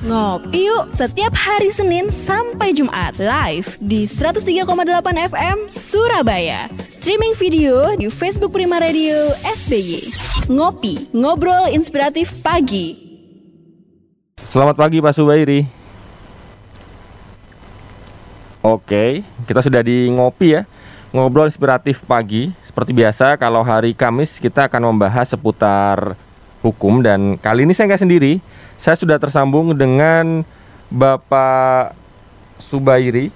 Ngopi yuk setiap hari Senin sampai Jumat live di 103,8 FM Surabaya. Streaming video di Facebook Prima Radio SBY. Ngopi, ngobrol inspiratif pagi. Selamat pagi Pak Subairi. Oke, kita sudah di ngopi ya. Ngobrol inspiratif pagi. Seperti biasa kalau hari Kamis kita akan membahas seputar hukum. Dan kali ini saya nggak sendiri. Saya sudah tersambung dengan Bapak Subairi,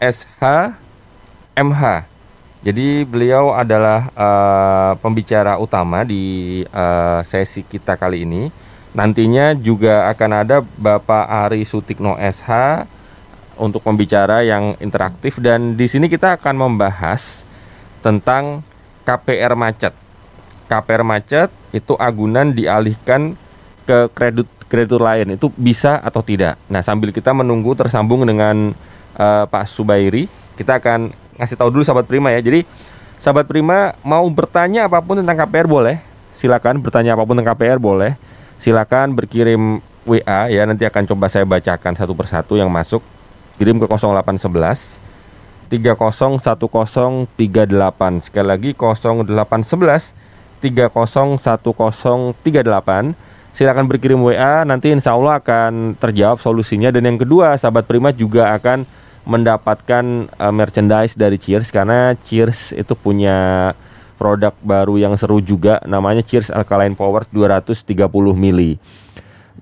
SH, MH. Jadi beliau adalah pembicara utama di sesi kita kali ini. Nantinya juga akan ada Bapak Ari Sutikno, SH, untuk pembicara yang interaktif. Dan di sini kita akan membahas tentang KPR macet. KPR macet itu agunan dialihkan ke kreditur lain, itu bisa atau tidak. Nah, sambil kita menunggu tersambung dengan Pak Subairi, kita akan ngasih tahu dulu sahabat Prima ya. Jadi sahabat Prima mau bertanya apapun tentang KPR boleh, silakan bertanya apapun tentang KPR boleh, silakan berkirim WA ya, nanti akan coba saya bacakan satu persatu yang masuk. Kirim ke 0811 30101038. Sekali lagi 0811 30101038. Silakan berkirim WA, nanti insya Allah akan terjawab solusinya. Dan yang kedua, sahabat Prima juga akan mendapatkan merchandise dari Cheers, karena Cheers itu punya produk baru yang seru juga, namanya Cheers Alkaline Power 230 ml.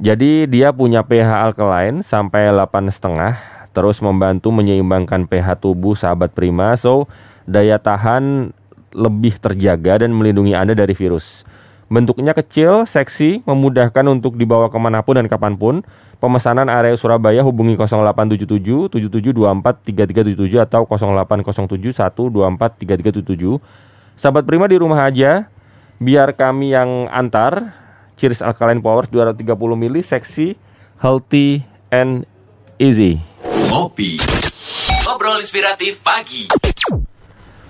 Jadi dia punya pH alkaline sampai 8,5, terus membantu menyeimbangkan pH tubuh sahabat Prima, so daya tahan lebih terjaga dan melindungi Anda dari virus. Bentuknya kecil, seksi, memudahkan untuk dibawa kemanapun dan kapanpun. Pemesanan area Surabaya hubungi 0877 7724 3377 atau 0807 124 3377. Sahabat Prima di rumah aja, biar kami yang antar. Cheers Alkaline Power 230 ml, seksi, healthy, and easy. Kopi, ngobrol inspiratif pagi.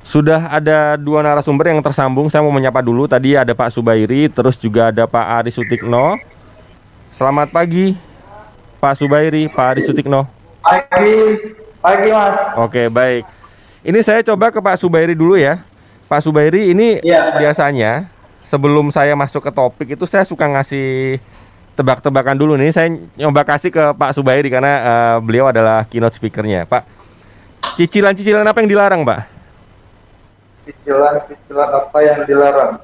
Sudah ada dua narasumber yang tersambung. Saya mau menyapa dulu. Tadi ada Pak Subairi, terus juga ada Pak Ari Sutikno. Selamat pagi Pak Subairi, Pak Ari Sutikno. Pagi Mas. Oke, baik. Ini saya coba ke Pak Subairi dulu ya. Pak Subairi ini ya, biasanya sebelum saya masuk ke topik itu saya suka ngasih tebak-tebakan dulu nih. Saya nyoba kasih ke Pak Subairi karena beliau adalah keynote speaker-nya. Pak, cicilan-cicilan apa yang dilarang, Pak? Cicilan apa yang dilarang?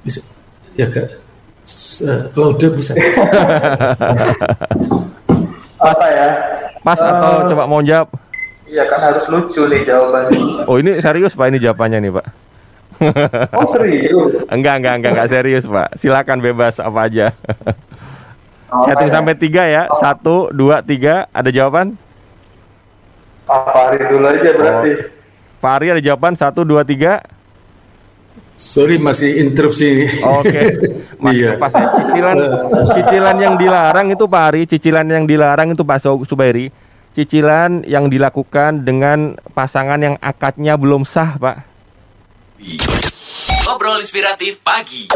Bisa, ya Kak. Lode bisa. Apa ya? Mas atau coba mau jawab? Iya kan harus lucu nih jawabannya. Oh ini serius Pak, ini jawabannya nih Pak. Oh serius? Enggak serius Pak. Silakan bebas apa aja. Saya hitung sampai 3 ya. 1, 2, 3. Ada jawaban? Pak Ari dulu aja berarti. Oh. Pak Ari ada jawaban 1, 2, 3. Sorry masih interupsi. Oke. Iya. Pas cicilan yang dilarang itu Pak Ari, cicilan yang dilarang itu Pak Subairi. Cicilan yang dilakukan dengan pasangan yang akadnya belum sah, Pak. Ngobrol inspiratif pagi.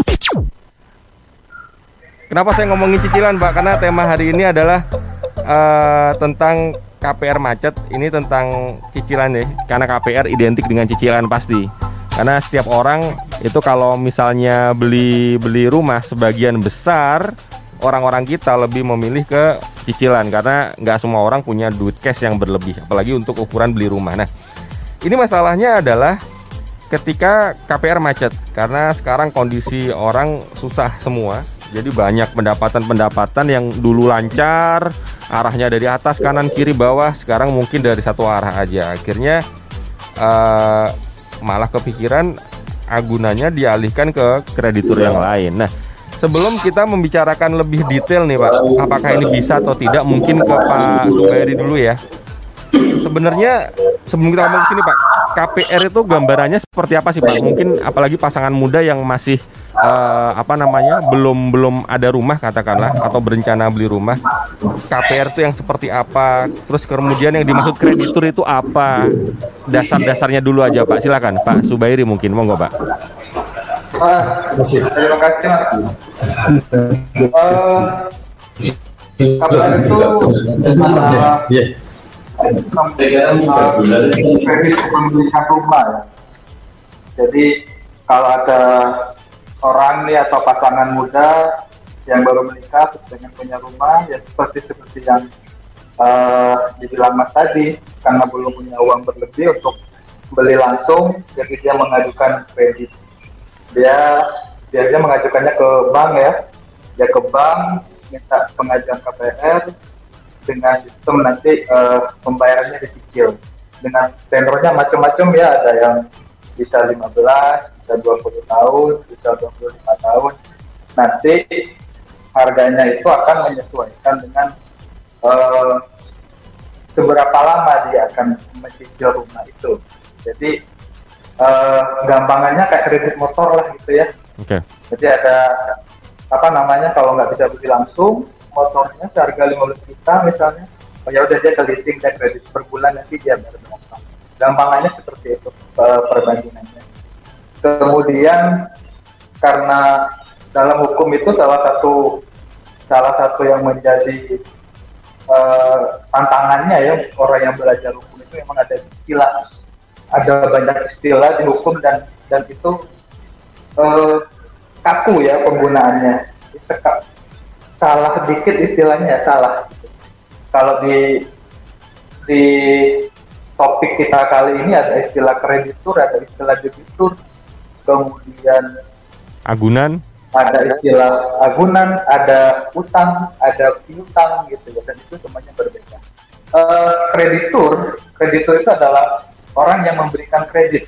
Kenapa saya ngomongin cicilan, Pak? Karena tema hari ini adalah tentang KPR macet, ini tentang cicilan ya, karena KPR identik dengan cicilan pasti. Karena setiap orang itu kalau misalnya beli rumah, sebagian besar orang-orang kita lebih memilih ke cicilan karena nggak semua orang punya duit cash yang berlebih, apalagi untuk ukuran beli rumah. Nah, ini masalahnya adalah ketika KPR macet, karena sekarang kondisi orang susah semua. Jadi banyak pendapatan-pendapatan yang dulu lancar, arahnya dari atas, kanan, kiri, bawah, sekarang mungkin dari satu arah aja. Akhirnya malah kepikiran agunannya dialihkan ke kreditur yang lain. Nah, sebelum kita membicarakan lebih detail nih Pak, apakah ini bisa atau tidak, mungkin ke Pak Subairi dulu ya. Sebenarnya sebelum kita ngomong kesini Pak, KPR itu gambarannya seperti apa sih Pak? Mungkin apalagi pasangan muda yang masih belum ada rumah katakanlah, atau berencana beli rumah. KPR itu yang seperti apa? Terus kemudian yang dimaksud kreditur itu apa? Dasar-dasarnya dulu aja Pak, silakan Pak Subairi mungkin, monggo Pak. Terima kasih. KPR itu service kepemilikan rumah ya. Jadi kalau ada orang nih atau pasangan muda yang baru menikah pengen punya rumah ya seperti yang dibilang Mas tadi, karena belum punya uang berlebih untuk beli langsung, jadi dia mengajukan kredit. Dia biasanya mengajukannya ke bank ya, dia ke bank minta pengajuan KPR dengan sistem nanti pembayarannya dicicil dengan tenornya macam-macam ya, ada yang bisa 15, bisa 20 tahun, bisa 25 tahun. Nanti harganya itu akan menyesuaikan dengan seberapa lama dia akan mencicil rumah itu. Jadi gampangannya kayak kredit motor lah gitu ya. Okay. Jadi ada apa namanya, kalau nggak bisa beli langsung motornya seharga 15 juta misalnya, oh ya udah dia ke leasing dan kredit per bulan nanti dia berapa. Gampangannya seperti itu perbandingannya. Kemudian karena dalam hukum itu salah satu yang menjadi tantangannya ya, orang yang belajar hukum itu memang ada istilah, ada banyak istilah di hukum dan itu kaku ya penggunaannya. Salah dikit istilahnya salah. Kalau di topik kita kali ini ada istilah kreditur, ada istilah debitur, kemudian agunan, ada istilah agunan, ada utang, ada piutang gitu ya, dan itu semuanya berbeda. Kreditur itu adalah orang yang memberikan kredit,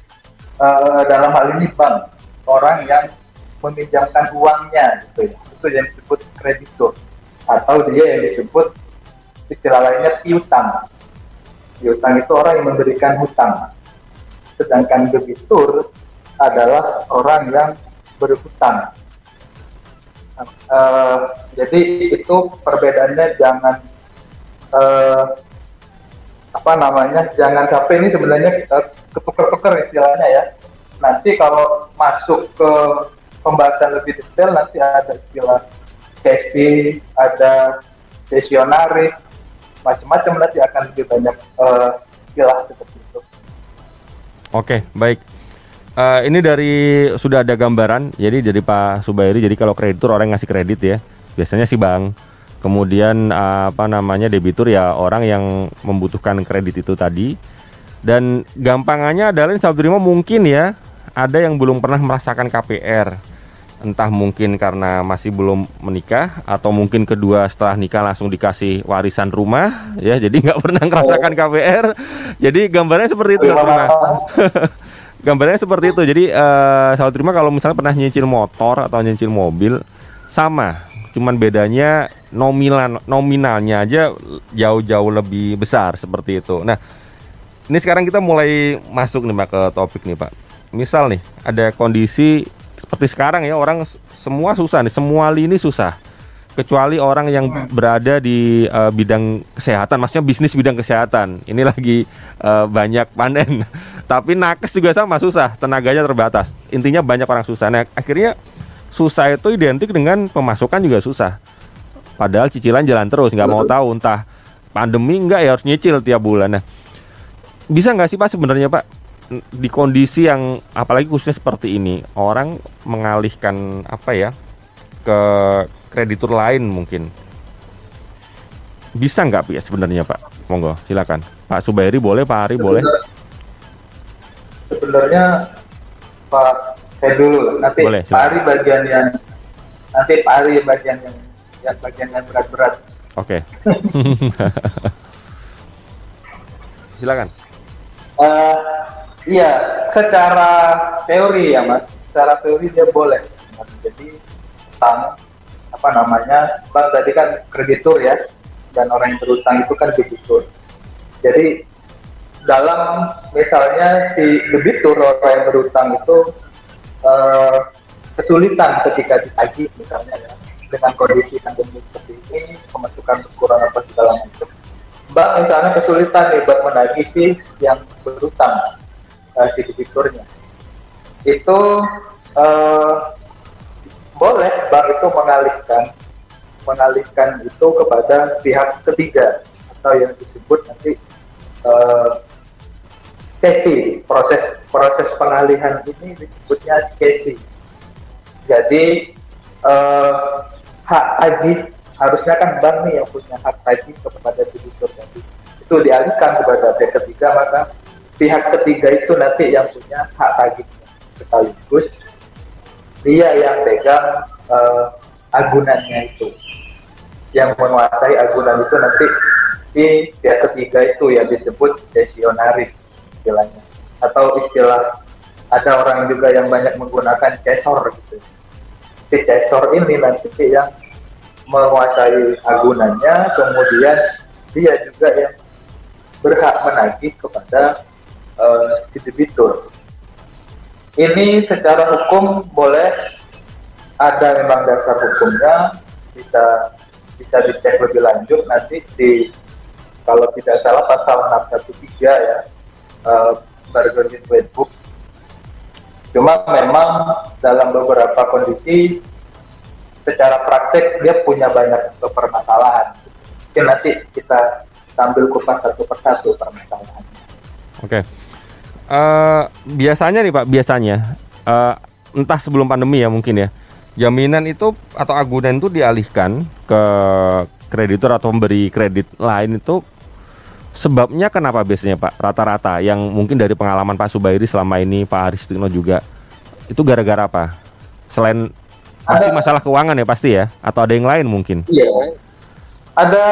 dalam hal ini bank, orang yang meminjamkan uangnya gitu ya, itu yang disebut kreditur, atau dia yang disebut istilah lainnya piutang. Piutang itu orang yang memberikan hutang, sedangkan debitur adalah orang yang berhutang. Jadi itu perbedaannya. Jangan sampai ini sebenarnya ketuker-tuker istilahnya ya. Nanti kalau masuk ke pembahasan lebih detail nanti ada istilah CESI, ada cesionaris, macam-macam, nanti akan lebih banyak istilah seperti itu. Oke, baik. Ini sudah ada gambaran, jadi Pak Subairi, jadi kalau kreditur orang yang ngasih kredit ya, biasanya si bank. Kemudian debitur ya orang yang membutuhkan kredit itu tadi. Dan gampangannya adalah saudara mungkin ya, ada yang belum pernah merasakan KPR. Entah mungkin karena masih belum menikah, atau mungkin kedua setelah nikah langsung dikasih warisan rumah ya, jadi nggak pernah merasakan KPR. Jadi gambarnya seperti itu. Gambarnya seperti itu. Jadi saya terima kalau misalnya pernah nyicil motor atau nyicil mobil sama, cuman bedanya nominalnya aja jauh-jauh lebih besar seperti itu. Nah, ini sekarang kita mulai masuk nih Pak ke topik nih Pak. Misal nih ada kondisi seperti sekarang ya, orang semua susah nih, semua lini susah. Kecuali orang yang berada di bidang kesehatan, maksudnya bisnis bidang kesehatan. Ini lagi banyak panen. Tapi nakes juga sama, susah, tenaganya terbatas. Intinya banyak orang susah. Nah, akhirnya susah itu identik dengan pemasukan juga susah. Padahal cicilan jalan terus, nggak mau tahu entah pandemi nggak ya harus nyicil tiap bulan. Nah, bisa nggak sih Pak sebenarnya Pak, di kondisi yang apalagi khususnya seperti ini, orang mengalihkan ke kreditur lain mungkin, bisa nggak ya sebenarnya Pak? Monggo silakan Pak Subairi boleh, Pak Ari boleh. Sebenarnya Pak saya dulu, nanti boleh, Pak Ari bagian yang bagian yang berat-berat. Oke. Silakan. Iya, secara teori ya Mas, secara teori dia boleh. Jadi bank tadi kan kreditur ya, dan orang yang berutang itu kan debitur. Jadi dalam misalnya si debitur, orang yang berutang itu kesulitan ketika ditagih misalnya ya, dengan kondisi pandemi seperti ini, pemasukan berkurang apa segala macam. Bank misalnya kesulitan nih buat menagih si yang berutang, si debiturnya. Itu boleh bank itu mengalihkan mengalihkan itu kepada pihak ketiga atau yang disebut nanti CESI. Proses pengalihan ini disebutnya CESI. Jadi hak tagih, harusnya kan bank nih yang punya hak tagih kepada debitur, itu dialihkan kepada pihak ketiga, maka pihak ketiga itu nanti yang punya hak tagih, sekaligus dia yang pegang agunannya itu, yang menguasai agunan itu nanti di pihak ketiga itu yang disebut cesionaris istilahnya, atau istilah ada orang juga yang banyak menggunakan CESOR gitu. Si CESOR ini nanti yang menguasai agunannya, kemudian dia juga yang berhak menagih kepada si debitur. Ini secara hukum boleh ada memang dasar hukumnya, bisa dicek lebih lanjut nanti di, kalau tidak salah pasal 613 ya, bargaining handbook. Cuma memang dalam beberapa kondisi secara praktek dia punya banyak permasalahan. Jadi nanti kita sambil kupas satu persatu permasalahan. Oke. Biasanya nih Pak, entah sebelum pandemi ya mungkin ya, jaminan itu atau agunan itu dialihkan ke kreditor atau pemberi kredit lain itu sebabnya kenapa biasanya Pak? Rata-rata yang mungkin dari pengalaman Pak Subairi selama ini, Pak Ari Sutikno juga, itu gara-gara apa? Selain pasti masalah keuangan ya pasti ya, atau ada yang lain mungkin? Iya, ada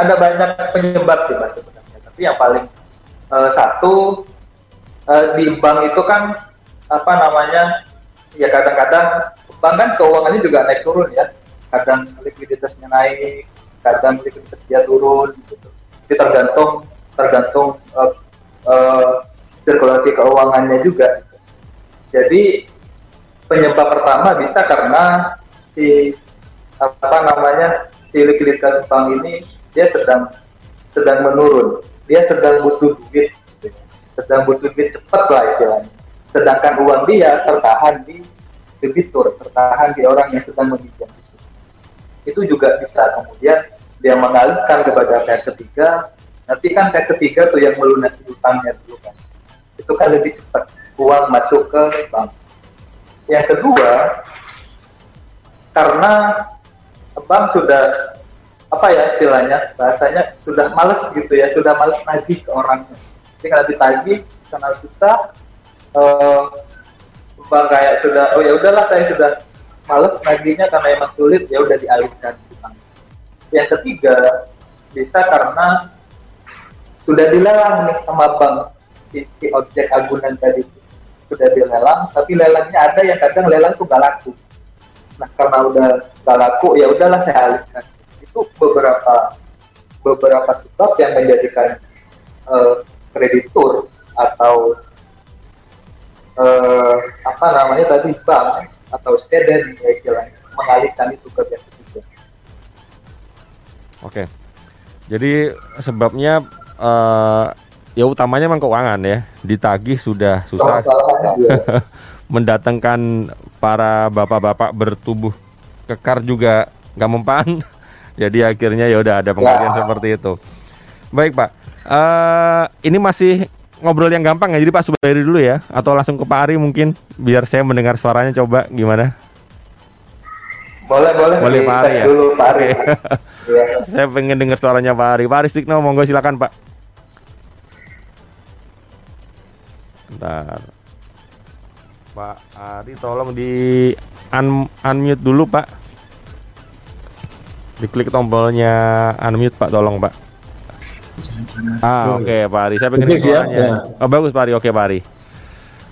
ada banyak penyebab sih Pak sebenarnya, tapi yang paling di bank itu kan ya kadang-kadang bank kan keuangannya juga naik turun ya, kadang likuiditasnya naik, kadang likuiditas dia turun gitu. Jadi tergantung sirkulasi keuangannya juga gitu. Jadi penyebab pertama bisa karena si likuiditas bank ini dia sedang menurun, dia sedang butuh duit, cepat lah istilahnya. Sedangkan uang dia tertahan di debitur, tertahan di orang yang sedang meminjam. Itu juga bisa. Kemudian dia mengalihkan kepada pihak ketiga. Nanti kan pihak ketiga tuh yang melunasi utangnya dulu kan. Itu kan lebih cepat uang masuk ke bank. Yang kedua, karena bank sudah bahasanya sudah males gitu ya, sudah males nagih ke orangnya. Jadi kalau ditagih karena susah, bank kayak sudah, oh ya udahlah saya sudah males nagihnya karena emang sulit, ya udah dialihkan utang. Yang ketiga bisa karena sudah dilelang nih sama bank, si objek agunan tadi sudah dilelang, tapi lelangnya ada yang kadang lelang tuh gak laku. Nah karena udah gak laku, ya udahlah saya alihkan. Itu beberapa sebab yang menjadikan kreditur atau bank atau steden mengalihkan itu ke pihak ketiga. Oke, jadi sebabnya utamanya memang keuangan ya, ditagih sudah susah. Mendatangkan para bapak-bapak bertubuh kekar juga nggak mempan. Jadi akhirnya ya udah ada pengalihan seperti itu. Baik Pak, ini masih ngobrol yang gampang ya. Jadi Pak Subairi dulu ya, atau langsung ke Pak Ari mungkin biar saya mendengar suaranya, coba gimana? Boleh Pak Ari ya. Dulu Pak Ari. Ya. Saya pengen dengar suaranya Pak Ari. Pak Ari Sutikno, monggo silakan Pak. Bentar. Pak Ari tolong di unmute dulu Pak. Diklik tombolnya unmute Pak, tolong Pak. Oke Pak Ari, saya pengen suaranya. Ya. Oh, bagus Pak Ari, oke Pak Ari.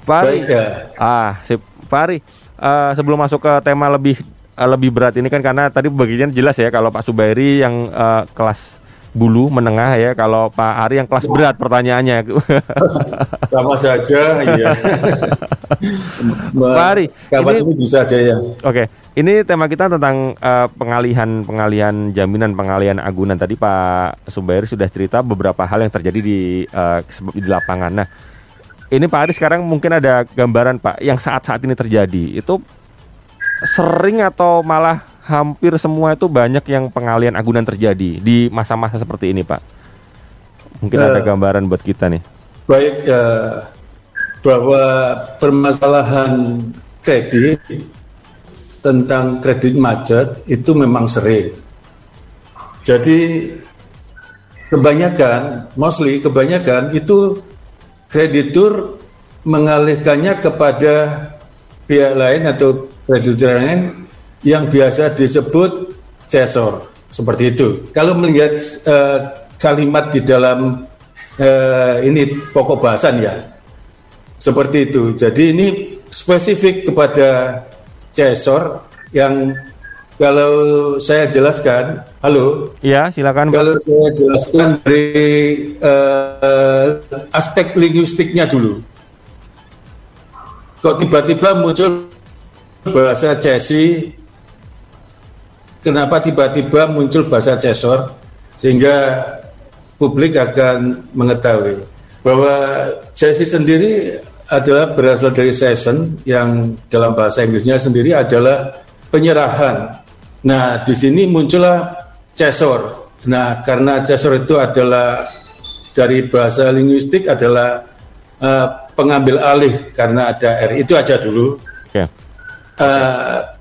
Pak Ari, baik, ya. Sip Pak Ari. Sebelum masuk ke tema lebih berat ini kan, karena tadi bagian jelas ya, kalau Pak Subairi yang kelas bulu menengah ya, kalau Pak Ari yang kelas berat pertanyaannya. Sama saja ya. Pak Ari, ini bisa aja ya. Oke. Ini tema kita tentang pengalihan jaminan, pengalihan agunan. Tadi Pak Subairi sudah cerita beberapa hal yang terjadi di lapangan. Nah, ini Pak Ari sekarang mungkin ada gambaran Pak yang saat ini terjadi. Itu sering atau malah hampir semua itu banyak yang pengalian agunan terjadi di masa-masa seperti ini, Pak. Mungkin ada gambaran buat kita nih. Baik, bahwa permasalahan kredit, tentang kredit macet itu memang sering. Jadi kebanyakan, mostly kebanyakan itu kreditur mengalihkannya kepada pihak lain atau kreditur lain yang biasa disebut CESOR, seperti itu. Kalau melihat kalimat di dalam ini pokok bahasan ya, seperti itu. Jadi ini spesifik kepada CESOR yang kalau saya jelaskan, halo? Iya, silakan. Kalau saya jelaskan dari aspek linguistiknya dulu. Kok tiba-tiba muncul bahasa CESI? Kenapa tiba-tiba muncul bahasa CESOR? Sehingga publik akan mengetahui bahwa CESI sendiri adalah berasal dari session, yang dalam bahasa Inggrisnya sendiri adalah penyerahan. Nah, di sini muncullah CESOR. Nah, karena CESOR itu adalah dari bahasa linguistik adalah pengambil alih karena ada R. Itu aja dulu. Okay.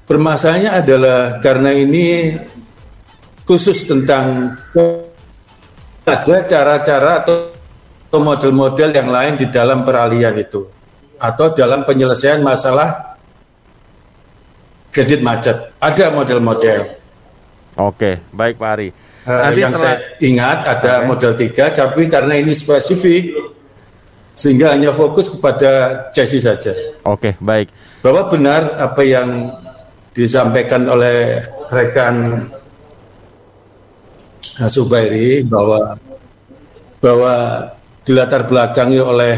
Permasalahannya adalah karena ini khusus tentang ada cara-cara atau model-model yang lain di dalam peralihan itu, atau dalam penyelesaian masalah kredit macet, ada model-model. Oke, baik Pak Ari. Yang saya ingat ada model 3, tapi karena ini spesifik sehingga hanya fokus kepada CESI saja. Oke, baik. Bahwa benar apa yang disampaikan oleh rekan Subairi bahwa dilatar belakangi oleh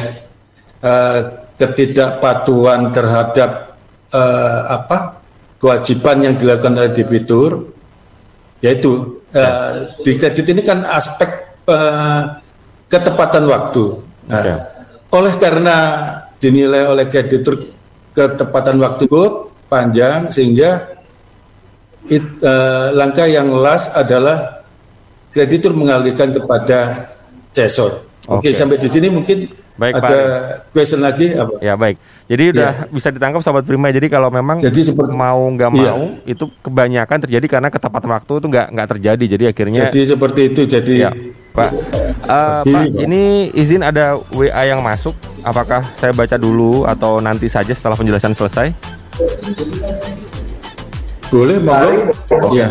ketidakpatuhan terhadap kewajiban yang dilakukan oleh debitur, yaitu di kredit ini kan aspek ketepatan waktu. Nah, okay. Oleh karena dinilai oleh kreditur ketepatan waktu cukup panjang, sehingga langkah yang last adalah kreditur mengalihkan kepada CESOR. Oke, sampai di sini mungkin baik, ada question lagi apa? Ya baik. Jadi udah bisa ditangkap sahabat Prima. Jadi kalau memang mau nggak mau itu kebanyakan terjadi karena ketepatan waktu itu nggak terjadi. Jadi akhirnya. Jadi seperti itu. Jadi. Ya. Pak, ini izin ada WA yang masuk. Apakah saya baca dulu atau nanti saja setelah penjelasan selesai? Boleh, monggo. Iya.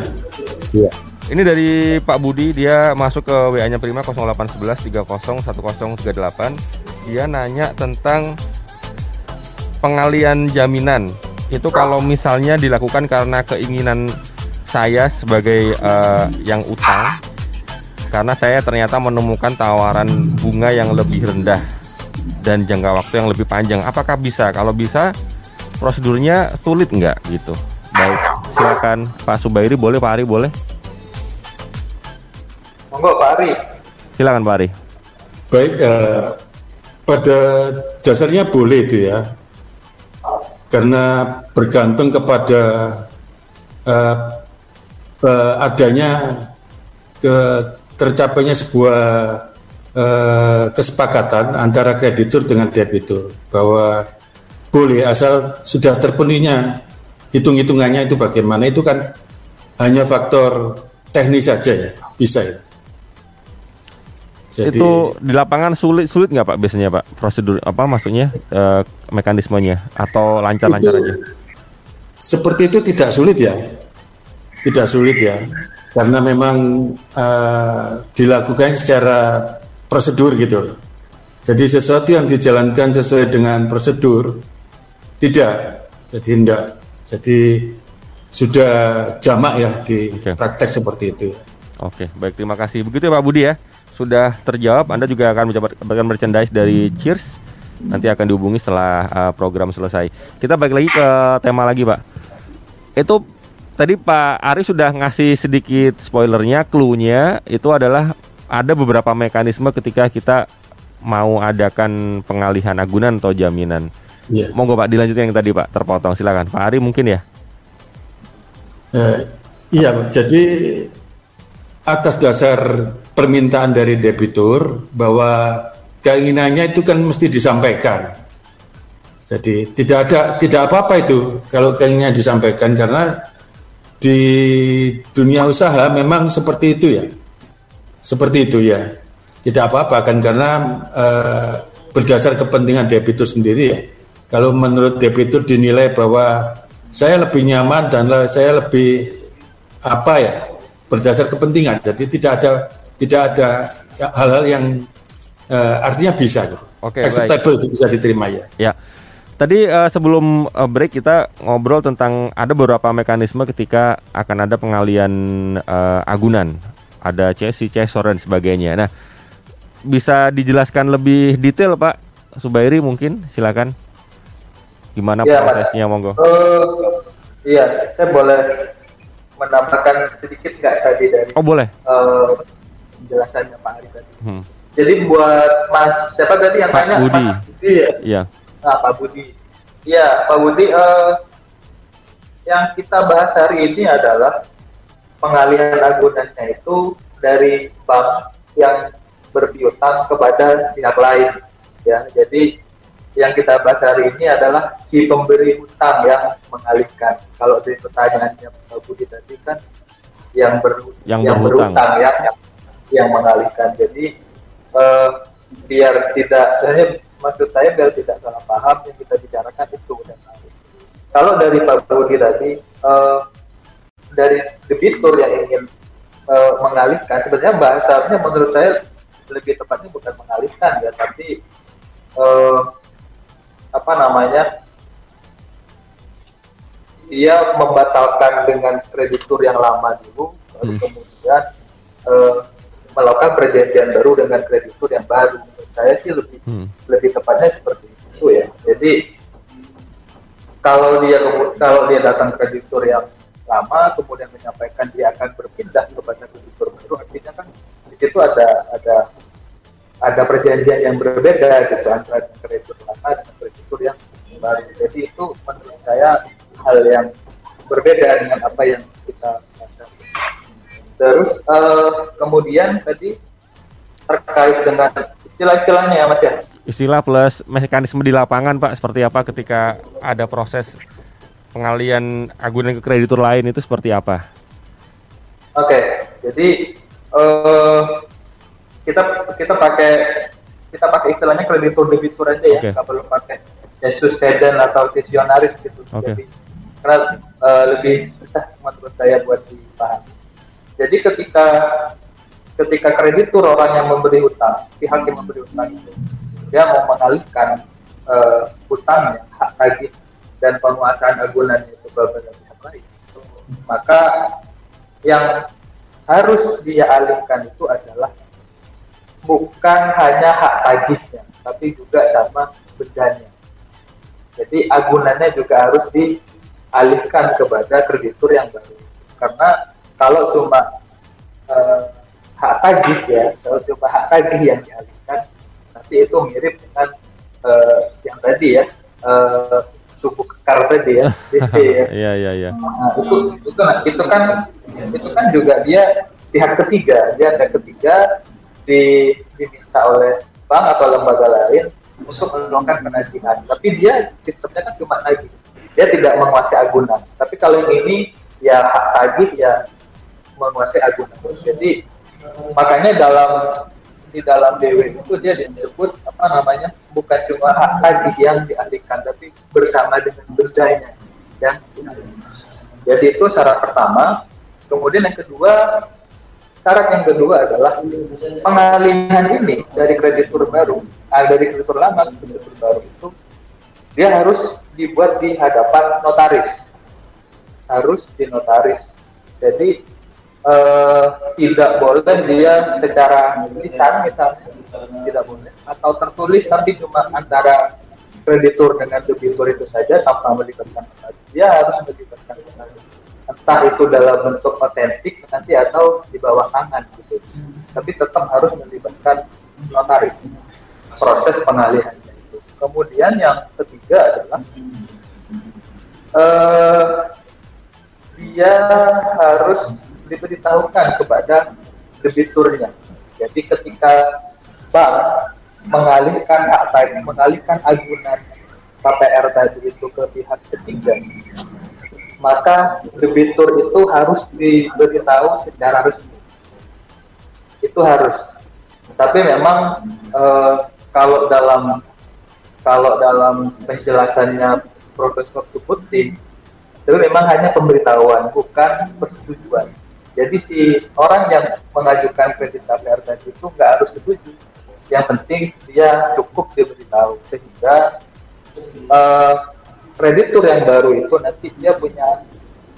Iya. Ini dari Pak Budi, dia masuk ke WA-nya Prima 0811 30 1038. Dia nanya tentang pengalian jaminan. Itu kalau misalnya dilakukan karena keinginan saya sebagai yang utang, karena saya ternyata menemukan tawaran bunga yang lebih rendah dan jangka waktu yang lebih panjang. Apakah bisa? Kalau bisa, prosedurnya sulit nggak gitu? Baik, silakan Pak Subairi, boleh Pak Ari, boleh? Monggo Pak Ari. Silakan Pak Ari. Baik, pada dasarnya boleh itu ya, karena bergantung kepada adanya tercapainya sebuah kesepakatan antara kreditur dengan debitur, bahwa boleh asal sudah terpenuhinya hitung-hitungannya. Itu bagaimana itu kan hanya faktor teknis saja ya, bisa ya. Jadi, itu di lapangan sulit nggak Pak biasanya Pak, prosedur apa maksudnya mekanismenya, atau lancar-lancar aja? Seperti itu tidak sulit ya. Karena memang dilakukan secara prosedur gitu. Jadi sesuatu yang dijalankan sesuai dengan prosedur Jadi sudah jamak ya di praktek seperti itu. Oke, baik, terima kasih. Begitu ya Pak Budi ya, sudah terjawab. Anda juga akan mendapatkan merchandise dari Cheers. Nanti akan dihubungi setelah program selesai. Kita balik lagi ke tema lagi Pak. Itu tadi Pak Ari sudah ngasih sedikit spoilernya, cluenya itu adalah ada beberapa mekanisme ketika kita mau adakan pengalihan agunan atau jaminan. Monggo Pak dilanjutkan yang tadi Pak, terpotong. Silakan Pak Ari mungkin ya. Iya, jadi atas dasar permintaan dari debitur bahwa keinginannya itu kan mesti disampaikan. Jadi tidak apa-apa itu kalau keinginannya disampaikan, karena di dunia usaha memang seperti itu ya. Seperti itu ya. Tidak apa-apa kan, karena berdasar kepentingan debitur sendiri ya. Kalau menurut debitur dinilai bahwa saya lebih nyaman dan saya lebih berdasar kepentingan, jadi tidak ada hal-hal yang artinya bisa tuh. Okay, acceptable itu bisa diterima ya. Ya. Tadi sebelum break kita ngobrol tentang ada beberapa mekanisme ketika akan ada pengalian agunan, ada CESI, CESOR dan sebagainya. Nah, bisa dijelaskan lebih detail Pak Subairi mungkin, silakan. Gimana ya, prosesnya Pak. Monggo? Iya, saya boleh menambahkan sedikit nggak tadi dari penjelasannya Pak Ari tadi. Jadi buat Mas siapa tadi yang tanya? Budi. Mas Budi ya. Iya. Nah, Pak Budi. Iya, Pak Budi. Yang kita bahas hari ini adalah pengalihan agunannya itu dari bank yang berpiutang kepada pihak lain. Ya, jadi yang kita bahas hari ini adalah si pemberi hutang yang mengalihkan. Kalau di pertanyaannya Pak Budi tadi kan yang berhutang yang mengalihkan. Jadi biar tidak salah paham, yang kita bicarakan itu dan alih. Kalau dari Pak Budi tadi dari debitur yang ingin mengalihkan, sebenarnya bahasanya menurut saya lebih tepatnya bukan mengalihkan ya, tapi dia membatalkan dengan kreditur yang lama dulu, lalu kemudian melakukan perjanjian baru dengan kreditur yang baru. Menurut saya sih lebih tepatnya seperti itu ya. Jadi kalau dia datang kreditur yang lama kemudian menyampaikan dia akan berpindah kepada kreditur baru, artinya kan di situ ada perjanjian yang berbeda gitu antara kreditur lama dan kreditur yang baru. Jadi itu menurut saya hal yang berbeda dengan apa yang kita lakukan. Terus kemudian tadi terkait dengan istilah-istilahnya ya Mas ya. Istilah plus mekanisme di lapangan Pak, seperti apa ketika ada proses pengalian agunan ke kreditur lain itu seperti apa? Oke, jadi kita pakai istilahnya kreditur debitur aja ya, nggak perlu pakai gestus sedan atau visionaris gitu. Jadi karena lebih susah menurut saya buat dipahami. Jadi ketika kreditur orang yang memberi hutang, pihak yang memberi hutang itu dia mau mengalihkan hutangnya, hak tagih dan penguasaan agunannya itu kepada pihak lain, maka yang harus dia alihkan itu adalah bukan hanya hak tagihnya, tapi juga sama bendanya. Jadi agunannya juga harus dialihkan kepada kreditur yang baru. Karena kalau cuma hak tagih yang dialihkan, nanti itu mirip dengan yang tadi ya, suku kekar tadi ya, DC ya. Iya. Nah, itu kan juga dia pihak ketiga. Diminta oleh bank atau lembaga lain untuk melakukan penagihan, tapi dia sistemnya kan cuma tagih, dia tidak menguasai agunan. Tapi kalau ini ya hak tagih ya menguasai agunan. Jadi makanya di dalam DW itu dia disebut bukan cuma hak tagih yang dialihkan, tapi bersama dengan berdanya yang dialihkan. Jadi itu syarat pertama. Kemudian yang kedua adalah pengalihan ini dari kreditur lama ke kreditur baru itu dia harus dibuat di hadapan notaris. Harus di notaris. Jadi tidak boleh dia secara lisan misalnya, tidak boleh, atau tertulis nanti cuma antara kreditur dengan debitur itu saja tanpa melibatkan notaris. Dia harus melibatkan notaris, entah itu dalam bentuk otentik nanti atau di bawah tangan gitu, tapi tetap harus melibatkan notaris proses pengalihannya itu. Kemudian yang ketiga adalah dia harus diberitahukan kepada debiturnya. Jadi ketika bank mengalihkan hak tagih, mengalihkan agunan KPR tadi itu ke pihak ketiga, maka debitur itu harus diberitahu secara resmi. Itu harus. Tapi memang kalau dalam penjelasannya Profesor Suputi, itu memang hanya pemberitahuan, bukan persetujuan. Jadi si orang yang mengajukan kredit KPR tadi itu nggak harus setuju. Yang penting dia cukup diberitahu, sehingga kreditur yang baru itu nanti dia punya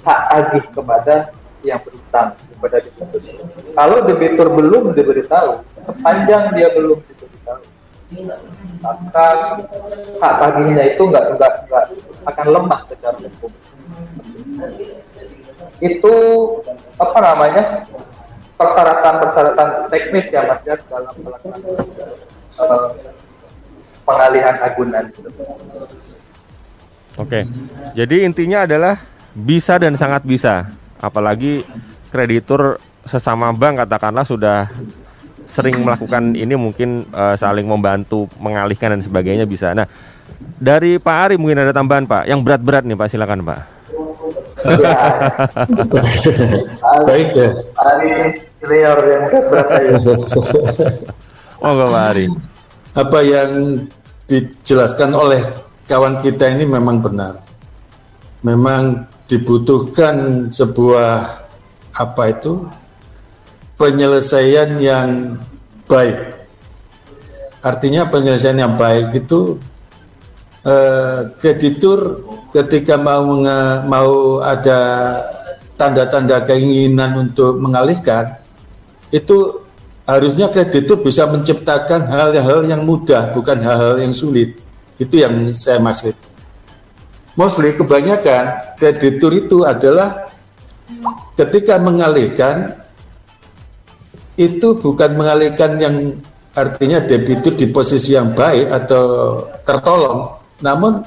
hak agih kepada yang berutang, kepada debitur. Kalau debitur belum diberitahu, sepanjang dia belum diberitahu, maka hak agihnya itu nggak akan lemah secara hukum. Itu apa namanya, persyaratan teknis ya Mas Jar, dalam pelaksanaan pengalihan agunan. Oke, jadi intinya adalah bisa dan sangat bisa, apalagi kreditur sesama bank katakanlah sudah sering melakukan ini, mungkin saling membantu mengalihkan dan sebagainya bisa. Nah, dari Pak Ari mungkin ada tambahan Pak, yang berat-berat nih Pak, silakan Pak. Baik ya. Ari senior yang berkata. Oh, Pak Ari. Apa yang dijelaskan oleh kawan kita ini memang benar. Memang dibutuhkan sebuah penyelesaian yang baik. Artinya penyelesaian yang baik itu kreditur ketika mau ada tanda-tanda keinginan untuk mengalihkan, itu harusnya kreditur bisa menciptakan hal-hal yang mudah, bukan hal-hal yang sulit. Itu yang saya maksud. Mostly kebanyakan kreditur itu adalah ketika mengalihkan itu bukan mengalihkan yang artinya debitur di posisi yang baik atau tertolong, namun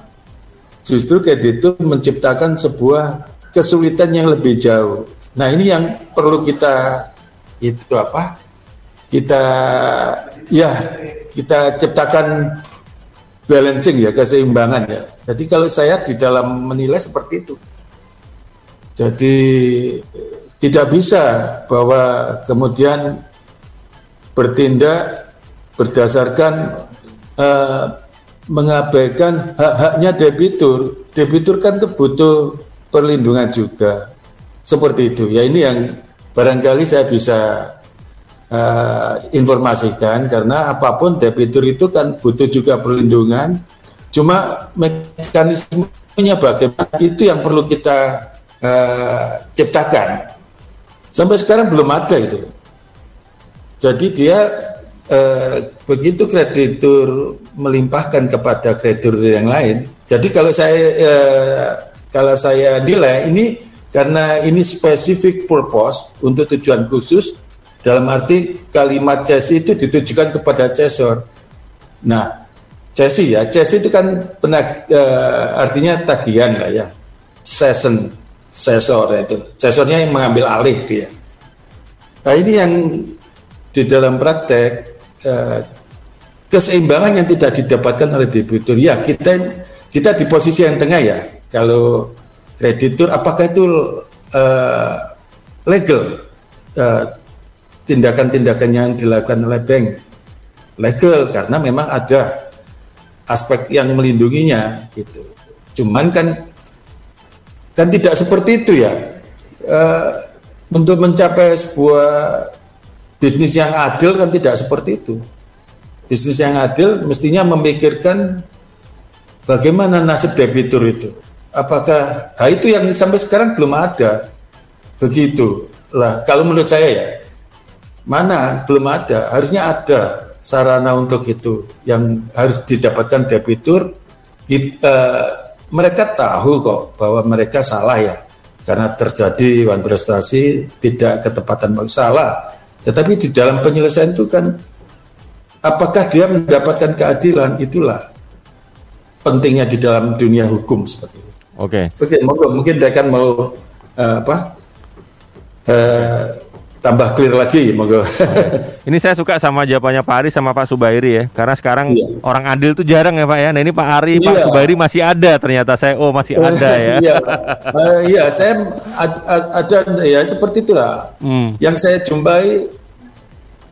justru kreditur menciptakan sebuah kesulitan yang lebih jauh. Nah, ini yang perlu kita ciptakan balancing ya, keseimbangan ya. Jadi kalau saya di dalam menilai seperti itu. Jadi tidak bisa bahwa kemudian bertindak berdasarkan mengabaikan hak-haknya debitur. Debitur kan butuh perlindungan juga. Seperti itu. Ya, ini yang barangkali saya bisa informasikan, karena apapun debitur itu kan butuh juga perlindungan. Cuma mekanismenya bagaimana, itu yang perlu kita ciptakan. Sampai sekarang belum ada itu. Jadi dia begitu kreditur melimpahkan kepada kreditur yang lain. Jadi kalau saya nilai ini, karena ini specific purpose, untuk tujuan khusus, dalam arti kalimat CESI itu ditujukan kepada CESOR. Nah, CESI ya, CESI itu kan artinya tagihan lah ya. CESOR itu. CESORnya yang mengambil alih dia. Nah, ini yang di dalam praktek keseimbangan yang tidak didapatkan oleh debitur. Ya, kita di posisi yang tengah ya. Kalau kreditur, apakah itu legal tindakan-tindakan yang dilakukan oleh bank? Legal, karena memang ada aspek yang melindunginya gitu. Cuman kan tidak seperti itu ya. Untuk mencapai sebuah bisnis yang adil kan tidak seperti itu. Bisnis yang adil mestinya memikirkan bagaimana nasib debitur itu. Apakah, itu yang sampai sekarang belum ada. Begitu lah, kalau menurut saya ya, mana belum ada, harusnya ada sarana untuk itu yang harus didapatkan debitur. Mereka tahu kok bahwa mereka salah ya, karena terjadi prestasi tidak ketepatan salah. Tetapi di dalam penyelesaian itu kan, apakah dia mendapatkan keadilan, itulah pentingnya di dalam dunia hukum seperti itu. Oke. Mungkin mereka mau tambah clear lagi, monggo. Ini saya suka sama jawabannya Pak Ari sama Pak Subairi ya, karena sekarang orang adil tuh jarang ya Pak ya. Nah ini Pak Ari, Pak Subairi masih ada ternyata. Saya masih ada ya. Iya, saya ada ya, seperti itulah. Yang saya jumpai,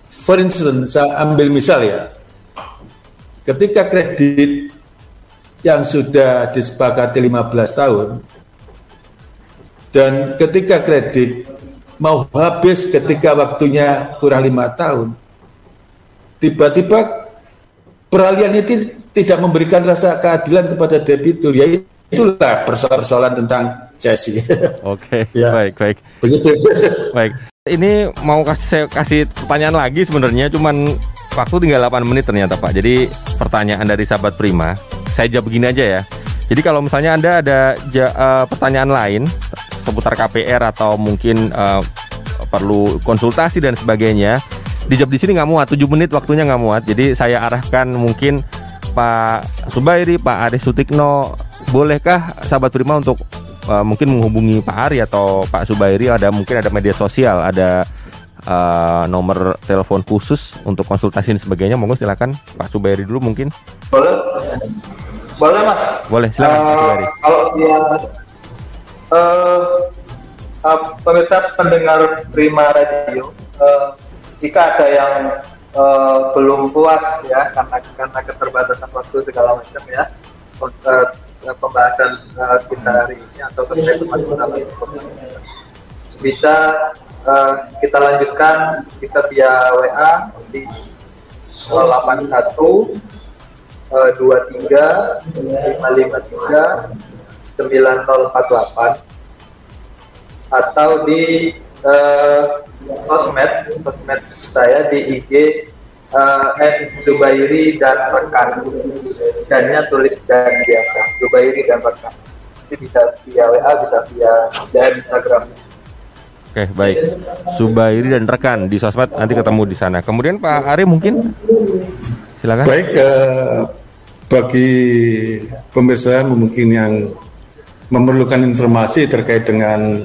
for instance, saya ambil misal ya, ketika kredit yang sudah disepakati 15 tahun dan ketika kredit mau habis ketika waktunya kurang 5 tahun, tiba-tiba peralihan itu tidak memberikan rasa keadilan kepada debitur. Ya itulah persoalan tentang CESI. Oke, ya. Baik. Begitu. Baik. Ini mau kasih pertanyaan lagi sebenarnya, cuman waktu tinggal 8 menit ternyata Pak. Jadi pertanyaan dari sahabat Prima, saya jawab begini aja ya. Jadi kalau misalnya Anda ada pertanyaan lain seputar KPR atau mungkin perlu konsultasi dan sebagainya, dijawab di sini nggak muat, 7 menit waktunya nggak muat. Jadi saya arahkan mungkin Pak Subairi, Pak Ari Sutikno, bolehkah sahabat Prima untuk mungkin menghubungi Pak Ari atau Pak Subairi? Ada mungkin ada media sosial, ada nomor telepon khusus untuk konsultasi dan sebagainya. Monggo silakan Pak Subairi dulu mungkin. Boleh Mas. Boleh, silakan Pak Subairi. Kalau dia pemirsa pendengar Prima Radio, jika ada yang belum puas ya karena keterbatasan waktu segala macam ya untuk pembahasan kita hari ini atau terkait masalah bisa kita lanjutkan, bisa via WA di 081 23 553 9048 atau di sosmed saya di IG @Subairi dan Rekan, dannya tulis dan biasa Subairi dan Rekan. Jadi bisa via WA, bisa via DM Instagram. Oke, baik. Subairi dan Rekan di sosmed, nanti ketemu di sana. Kemudian Pak Ari mungkin silakan. Baik, bagi pemirsa mungkin yang memerlukan informasi terkait dengan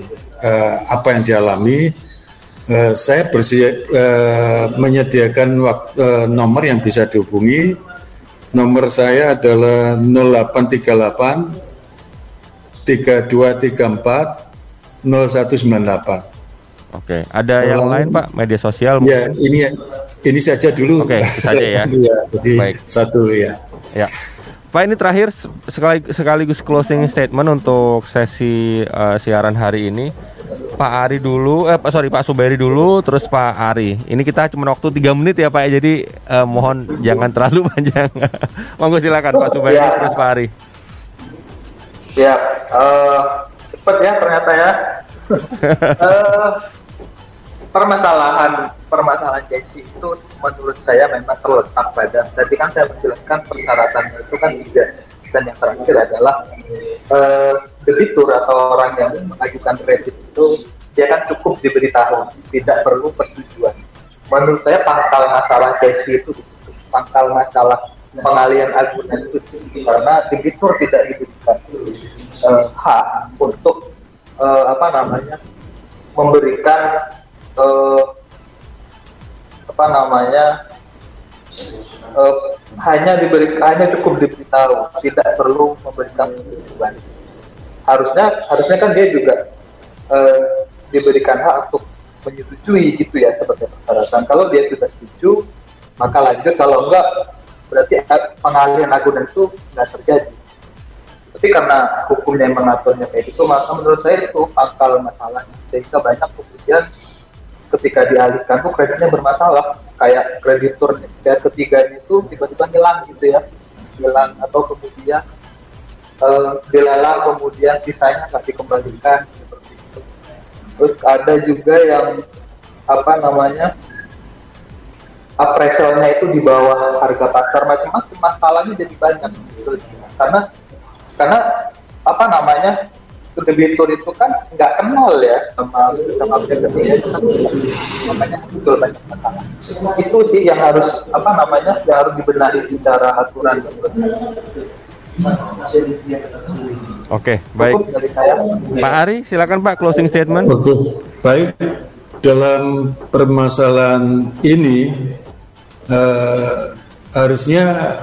apa yang dialami, saya menyediakan nomor yang bisa dihubungi. Nomor saya adalah 0838 3234 0198. Oke, ada yang lain Pak, media sosial mungkin? Ya, ini saja dulu. Oke, itu saja ya. Baik. Satu ya. Ya. Pak, ini terakhir sekaligus closing statement untuk sesi siaran hari ini. Pak Ari dulu, Pak Subairi dulu, terus Pak Ari. Ini kita cuma waktu 3 menit ya Pak, jadi mohon jangan terlalu panjang. Monggo silakan Pak Subairi terus Pak Ari. Siap. Cepat ya ternyata ya. Permasalahan CESI itu menurut saya memang terletak pada, tadi kan saya menjelaskan persyaratannya itu kan 3, dan yang terakhir adalah debitur atau orang yang mengajukan kredit itu dia kan cukup diberitahu, tidak perlu persetujuan. Menurut saya pangkal masalah CESI itu, pangkal masalah pengalihan agunan itu karena debitur tidak diberikan hak untuk memberikan hanya cukup diberitahu, tidak perlu memberikan persetujuan. Harusnya kan dia juga diberikan hak untuk menyetujui gitu ya, seperti persyaratan. Kalau dia sudah setuju maka lanjut, kalau enggak berarti pengalihan agunan itu tidak terjadi. Tapi karena hukumnya yang mengaturnya kayak itu, maka menurut saya itu akal masalahnya. Sehingga banyak kemudian ketika dialihkan tuh kreditnya bermasalah, kayak kreditur dan ketiganya itu tiba-tiba hilang gitu ya, hilang atau kemudian dilelang, kemudian sisanya nggak dikembalikan seperti itu. Terus ada juga yang appraisal-nya itu di bawah harga pasar, macam-macam masalahnya jadi banyak gitu. Karena debitur itu kan nggak kenal ya sama kreditnya, makanya betul banyak masalah. Itu sih yang harus dibenahi secara aturan. Oke, baik. Pak Ari, silakan Pak, closing statement. Oke, baik. Dalam permasalahan ini harusnya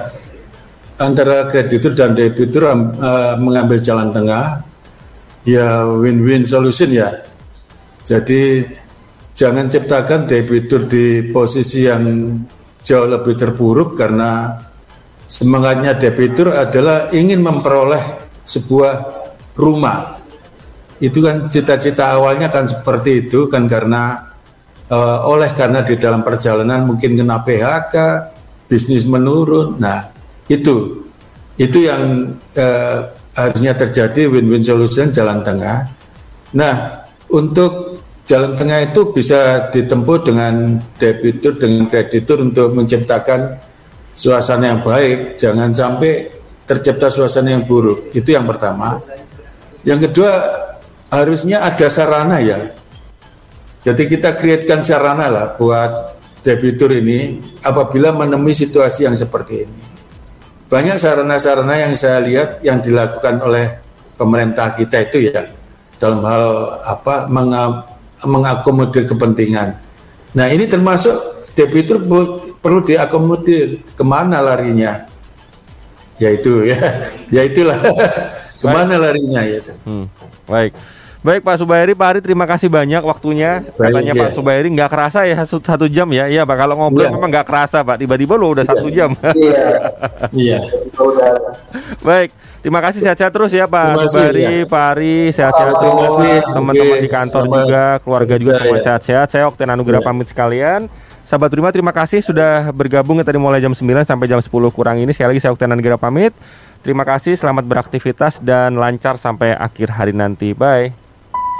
antara kreditur dan debitur mengambil jalan tengah, ya win-win solution ya. Jadi jangan ciptakan debitur di posisi yang jauh lebih terburuk, karena semangatnya debitur adalah ingin memperoleh sebuah rumah. Itu kan cita-cita awalnya kan seperti itu kan, karena karena di dalam perjalanan mungkin kena PHK, bisnis menurun. Nah, itu yang harusnya terjadi, win-win solution, jalan tengah. Nah, untuk jalan tengah itu bisa ditempuh dengan debitur, dengan kreditur, untuk menciptakan suasana yang baik. Jangan sampai tercipta suasana yang buruk. Itu yang pertama. Yang kedua, harusnya ada sarana ya. Jadi kita kreatkan sarana lah buat debitur ini apabila menemui situasi yang seperti ini. Banyak sarana-sarana yang saya lihat yang dilakukan oleh pemerintah kita itu ya dalam hal apa mengakomodir kepentingan. Nah, ini termasuk debitur perlu diakomodir, kemana larinya? Yaitulah. Kemana larinya ya? Baik. Baik Pak Subairi, Pak Ari terima kasih banyak waktunya. Katanya Pak Subairi nggak kerasa ya 1 jam ya. Iya Pak, kalau ngobrol memang nggak kerasa Pak. Tiba-tiba lo udah 1 jam. Iya. Baik, terima kasih, sehat-sehat terus ya Pak Subairi, Pak Ari, sehat-sehat terus. Teman-teman di kantor juga, keluarga juga semua sehat-sehat. Saya Oktena Nugera pamit sekalian. Sahabat Prima, terima kasih sudah bergabung tadi mulai jam 9 sampai jam 10 kurang ini. Sekali lagi saya Oktena Nugera pamit. Terima kasih, selamat beraktivitas dan lancar sampai akhir hari nanti. Bye.